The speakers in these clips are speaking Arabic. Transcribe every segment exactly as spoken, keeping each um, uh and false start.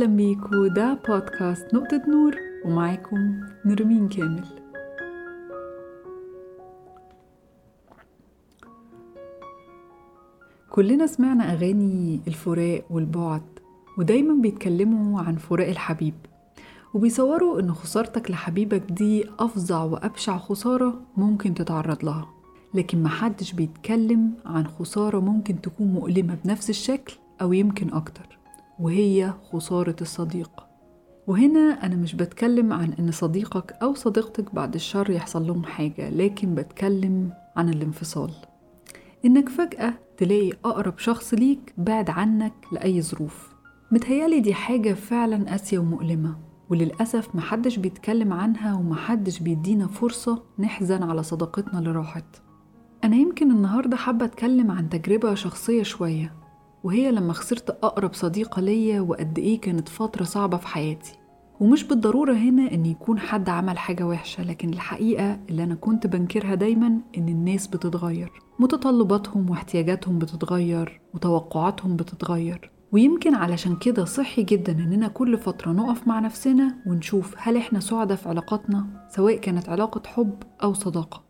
أهلا بيك، وده بودكاست نقطة نور ومعاكم نرمين كامل. كلنا سمعنا أغاني الفراق والبعد، ودايما بيتكلموا عن فراق الحبيب، وبيصوروا إن خسارتك لحبيبك دي أفظع وأبشع خسارة ممكن تتعرض لها، لكن محدش بيتكلم عن خسارة ممكن تكون مؤلمة بنفس الشكل أو يمكن أكتر، وهي خسارة الصديق. وهنا أنا مش بتكلم عن إن صديقك أو صديقتك بعد الشر يحصل لهم حاجة، لكن بتكلم عن الانفصال، إنك فجأة تلاقي أقرب شخص ليك بعد عنك لأي ظروف. متهيالي دي حاجة فعلا قاسية ومؤلمة، وللأسف محدش بيتكلم عنها ومحدش بيدينا فرصة نحزن على صداقتنا اللي راحت. أنا يمكن النهاردة حابة أتكلم عن تجربة شخصية شوية، وهي لما خسرت أقرب صديقة ليا، وقد إيه كانت فترة صعبة في حياتي. ومش بالضرورة هنا إن يكون حد عمل حاجة وحشة، لكن الحقيقة اللي أنا كنت بنكرها دايماً إن الناس بتتغير، متطلباتهم واحتياجاتهم بتتغير، وتوقعاتهم بتتغير. ويمكن علشان كده صحي جداً إننا كل فترة نقف مع نفسنا ونشوف هل إحنا سعداء في علاقاتنا، سواء كانت علاقة حب أو صداقة.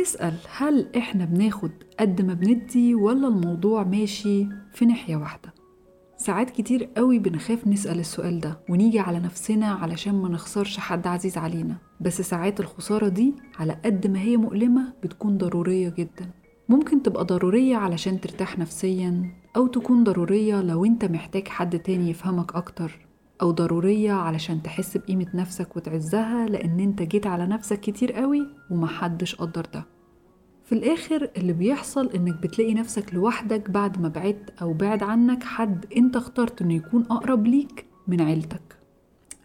نسأل هل إحنا بناخد قد ما بندي، ولا الموضوع ماشي في ناحية واحدة؟ ساعات كتير قوي بنخاف نسأل السؤال ده ونيجي على نفسنا علشان ما نخسرش حد عزيز علينا، بس ساعات الخسارة دي على قد ما هي مؤلمة بتكون ضرورية جدا. ممكن تبقى ضرورية علشان ترتاح نفسيا، أو تكون ضرورية لو أنت محتاج حد تاني يفهمك أكتر، أو ضرورية علشان تحس بقيمة نفسك وتعزها لأن أنت جيت على نفسك كتير قوي ومحدش قدر ده. في الآخر اللي بيحصل إنك بتلاقي نفسك لوحدك بعد ما بعدت أو بعد عنك حد أنت اخترت إنه يكون أقرب ليك من عيلتك.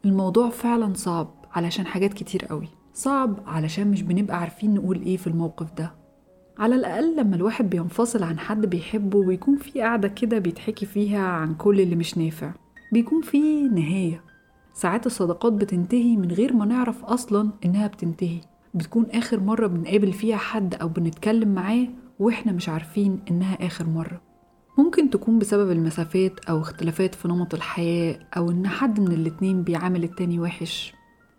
الموضوع فعلا صعب علشان حاجات كتير قوي، صعب علشان مش بنبقى عارفين نقول إيه في الموقف ده. على الأقل لما الواحد بينفصل عن حد بيحبه ويكون في قاعدة كده بيتحكي فيها عن كل اللي مش نافع، بيكون في نهاية. ساعات الصداقات بتنتهي من غير ما نعرف أصلا إنها بتنتهي، بتكون آخر مرة بنقابل فيها حد أو بنتكلم معاه وإحنا مش عارفين إنها آخر مرة. ممكن تكون بسبب المسافات أو اختلافات في نمط الحياة، أو إن حد من الاتنين بيعامل التاني وحش.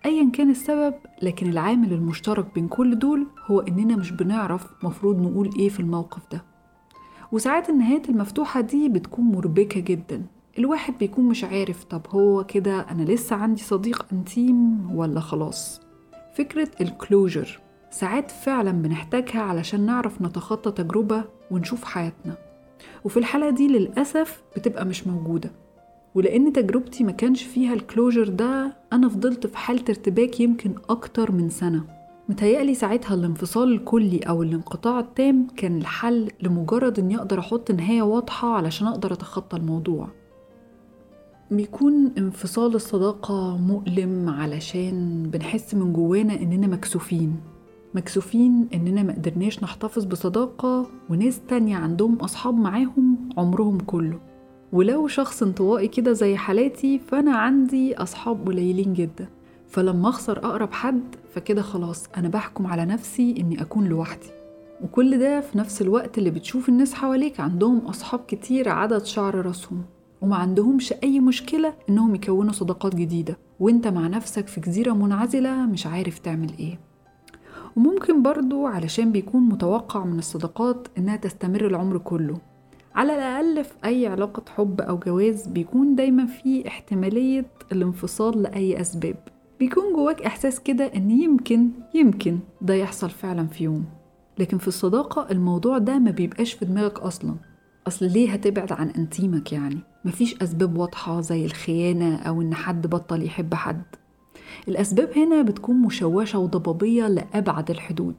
أيا كان السبب، لكن العامل المشترك بين كل دول هو إننا مش بنعرف مفروض نقول إيه في الموقف ده. وساعات النهايات المفتوحة دي بتكون مربكة جداً، الواحد بيكون مش عارف طب هو كده أنا لسه عندي صديق انتيم ولا خلاص. فكرة الكلوجر ساعات فعلا بنحتاجها علشان نعرف نتخطى تجربة ونشوف حياتنا، وفي الحالة دي للأسف بتبقى مش موجودة. ولأن تجربتي ما كانش فيها الكلوجر ده، أنا فضلت في حالة ارتباك يمكن أكتر من سنة. متهيألي ساعتها الانفصال الكلي أو الانقطاع التام كان الحل، لمجرد أني أقدر أحط نهاية واضحة علشان أقدر أتخطى الموضوع. بيكون انفصال الصداقة مؤلم علشان بنحس من جوانا إننا مكسوفين مكسوفين إننا ما قدرناش نحتفظ بصداقة، وناس تانية عندهم أصحاب معاهم عمرهم كله. ولو شخص انطوائي كده زي حالاتي، فأنا عندي أصحاب قليلين جدا، فلما أخسر أقرب حد فكده خلاص أنا بحكم على نفسي إني أكون لوحدي. وكل ده في نفس الوقت اللي بتشوف الناس حواليك عندهم أصحاب كتير عدد شعر راسهم، وما عندهمش أي مشكلة إنهم يكونوا صداقات جديدة، وإنت مع نفسك في جزيرة منعزلة مش عارف تعمل إيه. وممكن برضو علشان بيكون متوقع من الصداقات إنها تستمر العمر كله. على الأقل في أي علاقة حب أو جواز بيكون دايما في احتمالية الانفصال لأي أسباب، بيكون جواك إحساس كده إن يمكن يمكن ده يحصل فعلا في يوم. لكن في الصداقة الموضوع ده ما بيبقاش في دماغك أصلا، أصل ليه هتبعد عن أنتيمك؟ يعني مفيش أسباب واضحة زي الخيانة أو إن حد بطل يحب حد. الأسباب هنا بتكون مشوشة وضبابية لأبعد الحدود،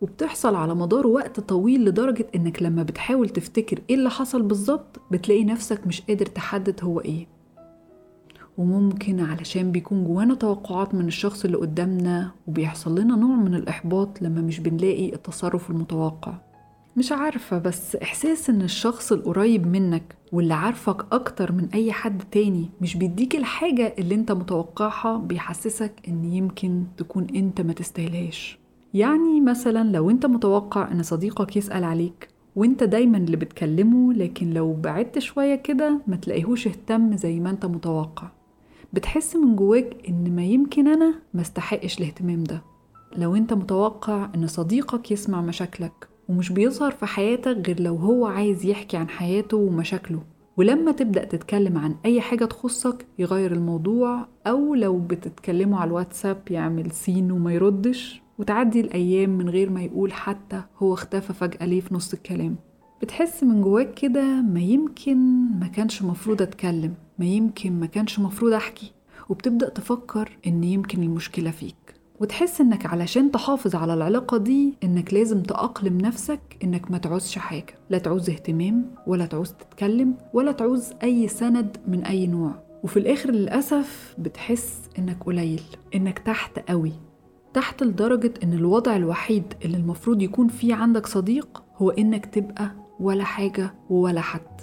وبتحصل على مدار وقت طويل، لدرجة إنك لما بتحاول تفتكر إيه اللي حصل بالظبط بتلاقي نفسك مش قادر تحدد هو إيه. وممكن علشان بيكون جوانا توقعات من الشخص اللي قدامنا، وبيحصل لنا نوع من الإحباط لما مش بنلاقي التصرف المتوقع. مش عارفة، بس إحساس إن الشخص القريب منك واللي عارفك أكتر من أي حد تاني مش بيديك الحاجة اللي أنت متوقعها بيحسسك إن يمكن تكون أنت ما تستاهلهاش. يعني مثلا لو أنت متوقع إن صديقك يسأل عليك وانت دايما اللي بتكلمه، لكن لو بعدت شوية كده ما تلاقيهوش اهتم زي ما انت متوقع. بتحس من جواك ان ما يمكن انا ما استحقش الاهتمام ده. لو انت متوقع ان صديقك يسمع مشاكلك ومش بيظهر في حياتك غير لو هو عايز يحكي عن حياته ومشاكله، ولما تبدأ تتكلم عن أي حاجة تخصك يغير الموضوع، أو لو بتتكلموا على الواتساب يعمل سين وما يردش، وتعدي الأيام من غير ما يقول حتى هو اختفى فجأة ليه في نص الكلام. بتحس من جواك كده ما يمكن ما كانش مفروض أتكلم، ما يمكن ما كانش مفروض أحكي، وبتبدأ تفكر إن يمكن المشكلة فيك، وتحس إنك علشان تحافظ على العلاقة دي إنك لازم تأقلم نفسك إنك ما تعوزش حاجة، لا تعوز اهتمام ولا تعوز تتكلم ولا تعوز أي سند من أي نوع. وفي الآخر للأسف بتحس إنك قليل، إنك تحت قوي، تحت لدرجة إن الوضع الوحيد اللي المفروض يكون فيه عندك صديق هو إنك تبقى ولا حاجة ولا حد.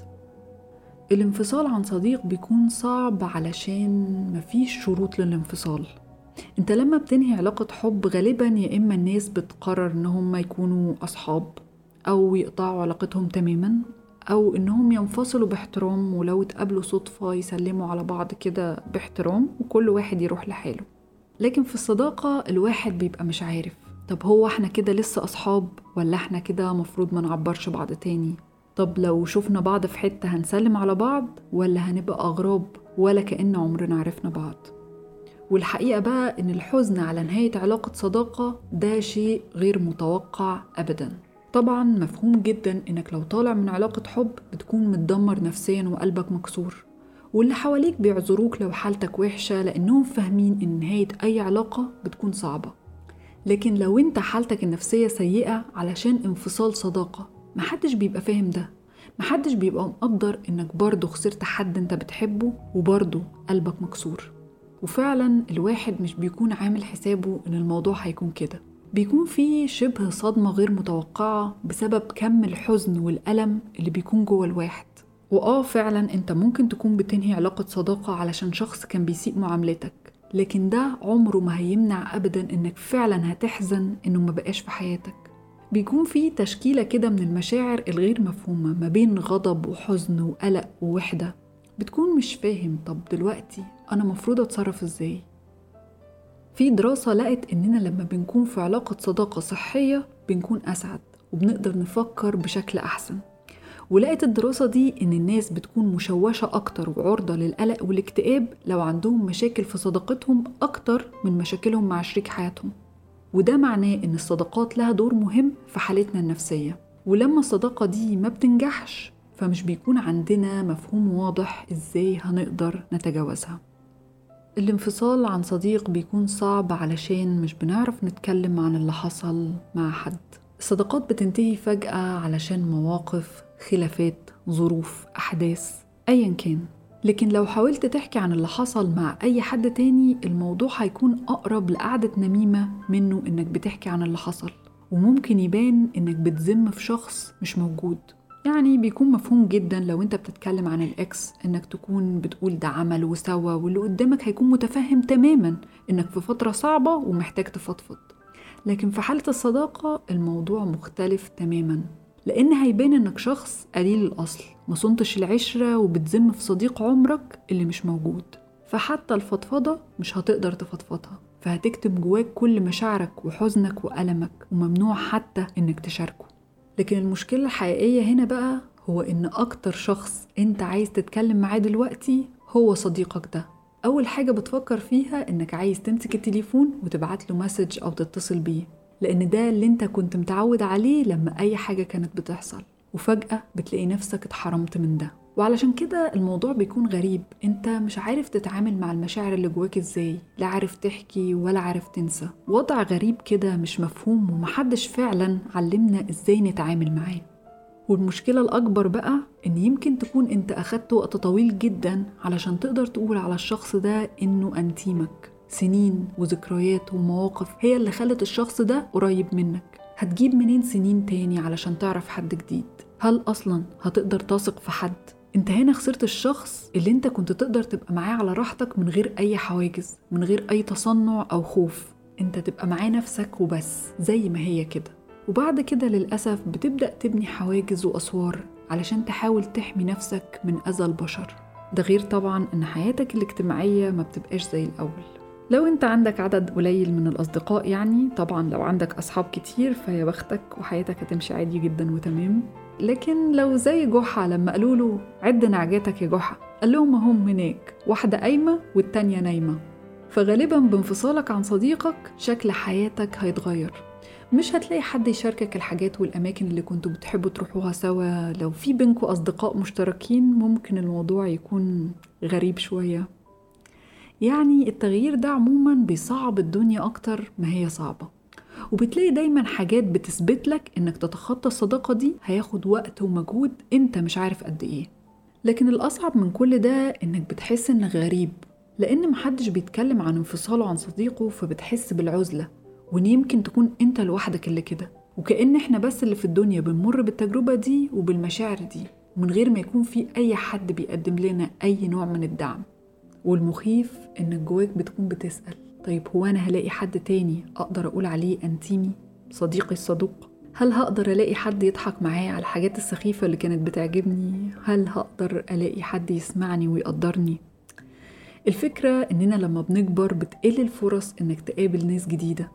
الانفصال عن صديق بيكون صعب علشان مفيش شروط للانفصال. انت لما بتنهي علاقة حب غالبا يا اما الناس بتقرر انهم ما يكونوا اصحاب او يقطعوا علاقتهم تماما، او انهم ينفصلوا باحترام ولو اتقابلوا صدفة يسلموا على بعض كده باحترام وكل واحد يروح لحاله. لكن في الصداقة الواحد بيبقى مش عارف، طب هو احنا كده لسه اصحاب ولا احنا كده مفروض ما نعبرش بعض تاني؟ طب لو شفنا بعض في حتة هنسلم على بعض ولا هنبقى اغراب ولا كأن عمرنا عرفنا بعض؟ والحقيقة بقى إن الحزن على نهاية علاقة صداقة ده شيء غير متوقع أبداً. طبعاً مفهوم جداً إنك لو طالع من علاقة حب بتكون متدمر نفسياً وقلبك مكسور، واللي حواليك بيعذروك لو حالتك وحشة لأنهم فاهمين إن نهاية أي علاقة بتكون صعبة. لكن لو أنت حالتك النفسية سيئة علشان انفصال صداقة، محدش بيبقى فاهم ده، محدش بيبقى مقدر إنك برضو خسرت حد أنت بتحبه وبرضو قلبك مكسور. وفعلا الواحد مش بيكون عامل حسابه ان الموضوع هيكون كده، بيكون فيه شبه صدمة غير متوقعة بسبب كم الحزن والألم اللي بيكون جوه الواحد. وآه فعلا انت ممكن تكون بتنهي علاقة صداقة علشان شخص كان بيسيء معاملتك، لكن ده عمره ما هيمنع ابدا انك فعلا هتحزن انه ما بقاش في حياتك. بيكون فيه تشكيلة كده من المشاعر الغير مفهومة ما بين غضب وحزن وقلق ووحدة، بتكون مش فاهم طب دلوقتي أنا مفروض أتصرف إزاي؟ في دراسة لقت إننا لما بنكون في علاقة صداقة صحية بنكون أسعد وبنقدر نفكر بشكل أحسن. ولقت الدراسة دي إن الناس بتكون مشوشة أكتر وعرضة للقلق والاكتئاب لو عندهم مشاكل في صداقتهم أكتر من مشاكلهم مع شريك حياتهم. وده معناه إن الصداقات لها دور مهم في حالتنا النفسية، ولما الصداقة دي ما بتنجحش فمش بيكون عندنا مفهوم واضح إزاي هنقدر نتجاوزها. الانفصال عن صديق بيكون صعب علشان مش بنعرف نتكلم عن اللي حصل مع حد. الصداقات بتنتهي فجأة علشان مواقف، خلافات، ظروف، أحداث، أيا كان. لكن لو حاولت تحكي عن اللي حصل مع أي حد تاني الموضوع هيكون أقرب لقعدة نميمة منه إنك بتحكي عن اللي حصل، وممكن يبان إنك بتذم في شخص مش موجود. يعني بيكون مفهوم جدا لو انت بتتكلم عن الاكس انك تكون بتقول ده عمل وسوى، واللي قدامك هيكون متفهم تماما انك في فترة صعبة ومحتاج تفضفض. لكن في حالة الصداقة الموضوع مختلف تماما، لان هيبان انك شخص قليل الاصل، ما صنتش العشرة وبتذم في صديق عمرك اللي مش موجود، فحتى الفضفضة مش هتقدر تفضفضها، فهتكتم جواك كل مشاعرك وحزنك وألمك وممنوع حتى انك تشاركه. لكن المشكلة الحقيقية هنا بقى هو إن أكتر شخص أنت عايز تتكلم معاه دلوقتي هو صديقك ده. أول حاجة بتفكر فيها إنك عايز تمسك التليفون وتبعت له مسج أو تتصل بيه، لأن ده اللي أنت كنت متعود عليه لما أي حاجة كانت بتحصل، وفجأة بتلاقي نفسك اتحرمت من ده. وعلشان كده الموضوع بيكون غريب، أنت مش عارف تتعامل مع المشاعر اللي جواك إزاي، لا عارف تحكي ولا عارف تنسى، وضع غريب كده مش مفهوم ومحدش فعلا علمنا إزاي نتعامل معاه. والمشكلة الأكبر بقى إن يمكن تكون أنت أخدت وقت طويل جدا علشان تقدر تقول على الشخص ده إنه أنتيمك، سنين وذكريات ومواقف هي اللي خلت الشخص ده قريب منك. هتجيب منين سنين تاني علشان تعرف حد جديد؟ هل أصلا هتقدر تثق في حد؟ انت هنا خسرت الشخص اللي انت كنت تقدر تبقى معاه على راحتك من غير اي حواجز، من غير اي تصنع او خوف، انت تبقى معاه نفسك وبس زي ما هي كده. وبعد كده للأسف بتبدأ تبني حواجز وأسوار علشان تحاول تحمي نفسك من أذى البشر. ده غير طبعاً إن حياتك الاجتماعية ما بتبقاش زي الأول. لو أنت عندك عدد قليل من الأصدقاء، يعني طبعاً لو عندك أصحاب كتير فيا بختك وحياتك هتمشي عادي جداً وتمام. لكن لو زي جحا لما قالوا له عد نعجاتك يا جحا، قال لهم ما هم هناك واحدة قايمة والتانية نايمة. فغالباً بانفصالك عن صديقك شكل حياتك هيتغير، مش هتلاقي حد يشاركك الحاجات والأماكن اللي كنتوا بتحبوا تروحوها سوا. لو في بينكوا أصدقاء مشتركين ممكن الموضوع يكون غريب شوية. يعني التغيير ده عموماً بيصعب الدنيا أكتر ما هي صعبة، وبتلاقي دايماً حاجات بتثبت لك إنك تتخطى الصداقة دي هياخد وقت ومجهود أنت مش عارف قد إيه. لكن الأصعب من كل ده إنك بتحس إنك غريب، لأن محدش بيتكلم عن انفصاله عن صديقه، فبتحس بالعزلة، وإن يمكن تكون أنت لوحدك اللي كده، وكأن إحنا بس اللي في الدنيا بنمر بالتجربة دي وبالمشاعر دي من غير ما يكون في أي حد بيقدم لنا أي نوع من الدعم. والمخيف إن جواك بتكون بتسأل، طيب هو أنا هلاقي حد تاني أقدر أقول عليه أنتيمي صديقي الصدوق؟ هل هقدر ألاقي حد يضحك معايا على الحاجات السخيفة اللي كانت بتعجبني؟ هل هقدر ألاقي حد يسمعني ويقدرني؟ الفكرة إننا لما بنكبر بتقل الفرص إنك تقابل ناس جديدة،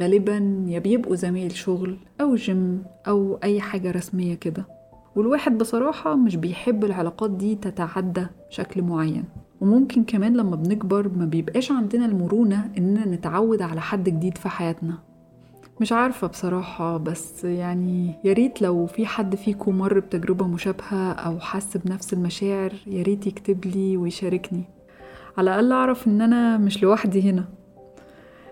غالباً يا بيبقوا زميل شغل أو جيم أو أي حاجة رسمية كده، والواحد بصراحة مش بيحب العلاقات دي تتعدى بشكل معين. وممكن كمان لما بنكبر ما بيبقاش عندنا المرونة إننا نتعود على حد جديد في حياتنا. مش عارفة بصراحة، بس يعني ياريت لو في حد فيكم مر بتجربة مشابهة أو حس بنفس المشاعر ياريت يكتب لي ويشاركني، على الأقل أعرف إن أنا مش لوحدي هنا.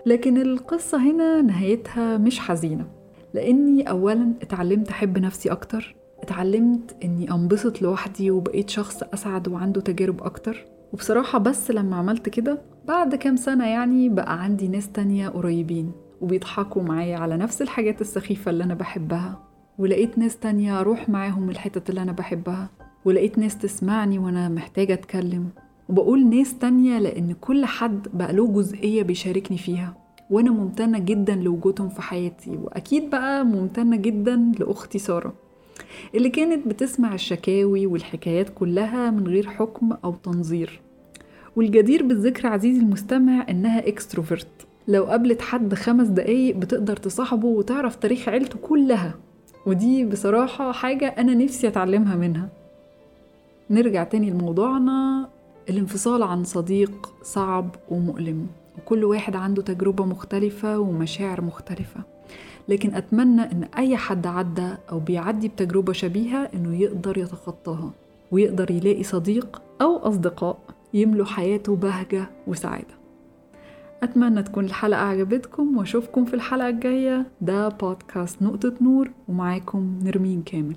لكن القصة هنا نهايتها مش حزينة، لأني أولاً اتعلمت أحب نفسي أكتر، اتعلمت أني أنبسط لوحدي، وبقيت شخص أسعد وعنده تجارب أكتر. وبصراحة بس لما عملت كده بعد كام سنة يعني بقى عندي ناس تانية قريبين وبيضحكوا معايا على نفس الحاجات السخيفة اللي أنا بحبها، ولقيت ناس تانية أروح معاهم الحتة اللي أنا بحبها، ولقيت ناس تسمعني وأنا محتاجة أتكلم. وبقول ناس تانية لأن كل حد بقى له جزئية بيشاركني فيها، وأنا ممتنة جداً لوجودهم في حياتي. وأكيد بقى ممتنة جداً لأختي سارة اللي كانت بتسمع الشكاوي والحكايات كلها من غير حكم أو تنظير. والجدير بالذكر عزيزي المستمع إنها إكستروفرت، لو قابلت حد خمس دقايق بتقدر تصاحبه وتعرف تاريخ عيلته كلها، ودي بصراحة حاجة أنا نفسي أتعلمها منها. نرجع تاني لموضوعنا، الانفصال عن صديق صعب ومؤلم، وكل واحد عنده تجربة مختلفة ومشاعر مختلفة. لكن أتمنى إن أي حد عدى أو بيعدي بتجربة شبيهة إنه يقدر يتخطاها، ويقدر يلاقي صديق أو أصدقاء يملوا حياته بهجة وسعادة. أتمنى تكون الحلقة عجبتكم، وأشوفكم في الحلقة الجاية. ده بودكاست نقطة نور، ومعاكم نرمين كامل.